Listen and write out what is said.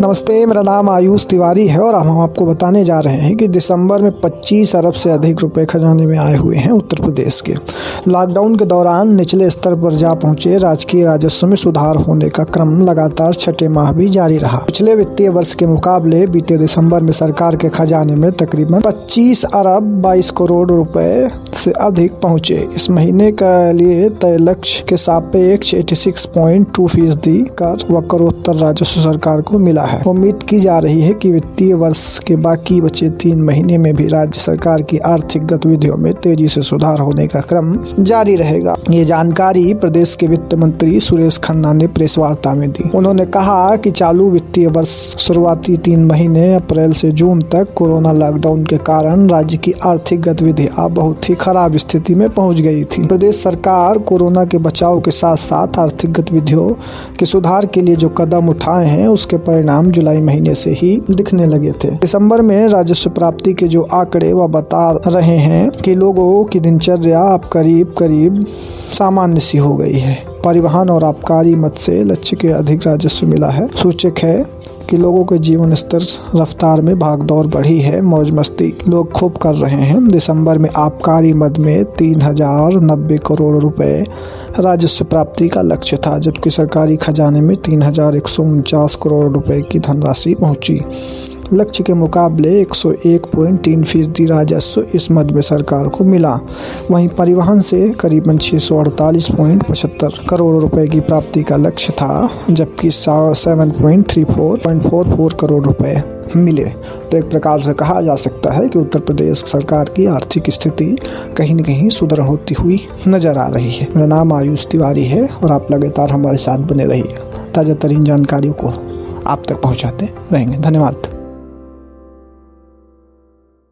नमस्ते, मेरा नाम आयुष तिवारी है और हम आपको बताने जा रहे हैं कि दिसंबर में 25 अरब से अधिक रुपए खजाने में आए हुए हैं उत्तर प्रदेश के। लॉकडाउन के दौरान निचले स्तर पर जा पहुंचे राजकीय राजस्व में सुधार होने का क्रम लगातार छठे माह भी जारी रहा। पिछले वित्तीय वर्ष के मुकाबले बीते दिसंबर में सरकार के खजाने में तकरीबन 25 अरब 22 करोड़ रुपए से अधिक पहुंचे। इस महीने के लिए तय लक्ष्य के सापेक्ष 86.2% कर वक्रोत्तर राजस्व सरकार को मिला है। उम्मीद की जा रही है कि वित्तीय वर्ष के बाकी बचे 3 महीने में भी राज्य सरकार की आर्थिक गतिविधियों में तेजी से सुधार होने का क्रम जारी रहेगा। ये जानकारी प्रदेश के वित्त मंत्री सुरेश खन्ना ने प्रेस वार्ता में दी। उन्होंने कहा कि चालू वित्तीय वर्ष शुरुआती 3 महीने अप्रैल से जून तक कोरोना लॉकडाउन के कारण राज्य की आर्थिक गतिविधियां बहुत ही खराब स्थिति में पहुंच गई थी। प्रदेश सरकार कोरोना के बचाव के साथ साथ आर्थिक गतिविधियों के सुधार के लिए जो कदम उठाए हैं उसके परिणाम जुलाई महीने से ही दिखने लगे थे। दिसंबर में राजस्व प्राप्ति के जो आंकड़े वह बता रहे हैं कि लोगों की दिनचर्या अब करीब सामान्य सी हो गई है। परिवहन और आबकारी मद से लक्ष्य के अधिक राजस्व मिला है। सूचक है कि लोगों के जीवन स्तर रफ्तार में भागदौड़ बढ़ी है, मौज मस्ती लोग खूब कर रहे हैं। दिसंबर में आबकारी मद में 3090 करोड़ रुपए राजस्व प्राप्ति का लक्ष्य था, जबकि सरकारी खजाने में 3149 करोड़ रुपए की धनराशि पहुंची। लक्ष्य के मुकाबले 101.3% राजस्व इस मद में सरकार को मिला। वहीं परिवहन से करीबन 648.75 करोड़ रुपए की प्राप्ति का लक्ष्य था, जबकि 7.34 करोड़ रुपए मिले। तो एक प्रकार से कहा जा सकता है कि उत्तर प्रदेश सरकार की आर्थिक स्थिति कहीं न कहीं सुधर होती हुई नजर आ रही है। मेरा नाम आयुष तिवारी है और आप लगातार हमारे साथ बने रहिए। ताज़ा तरीन जानकारियों को आप तक पहुँचाते रहेंगे। धन्यवाद।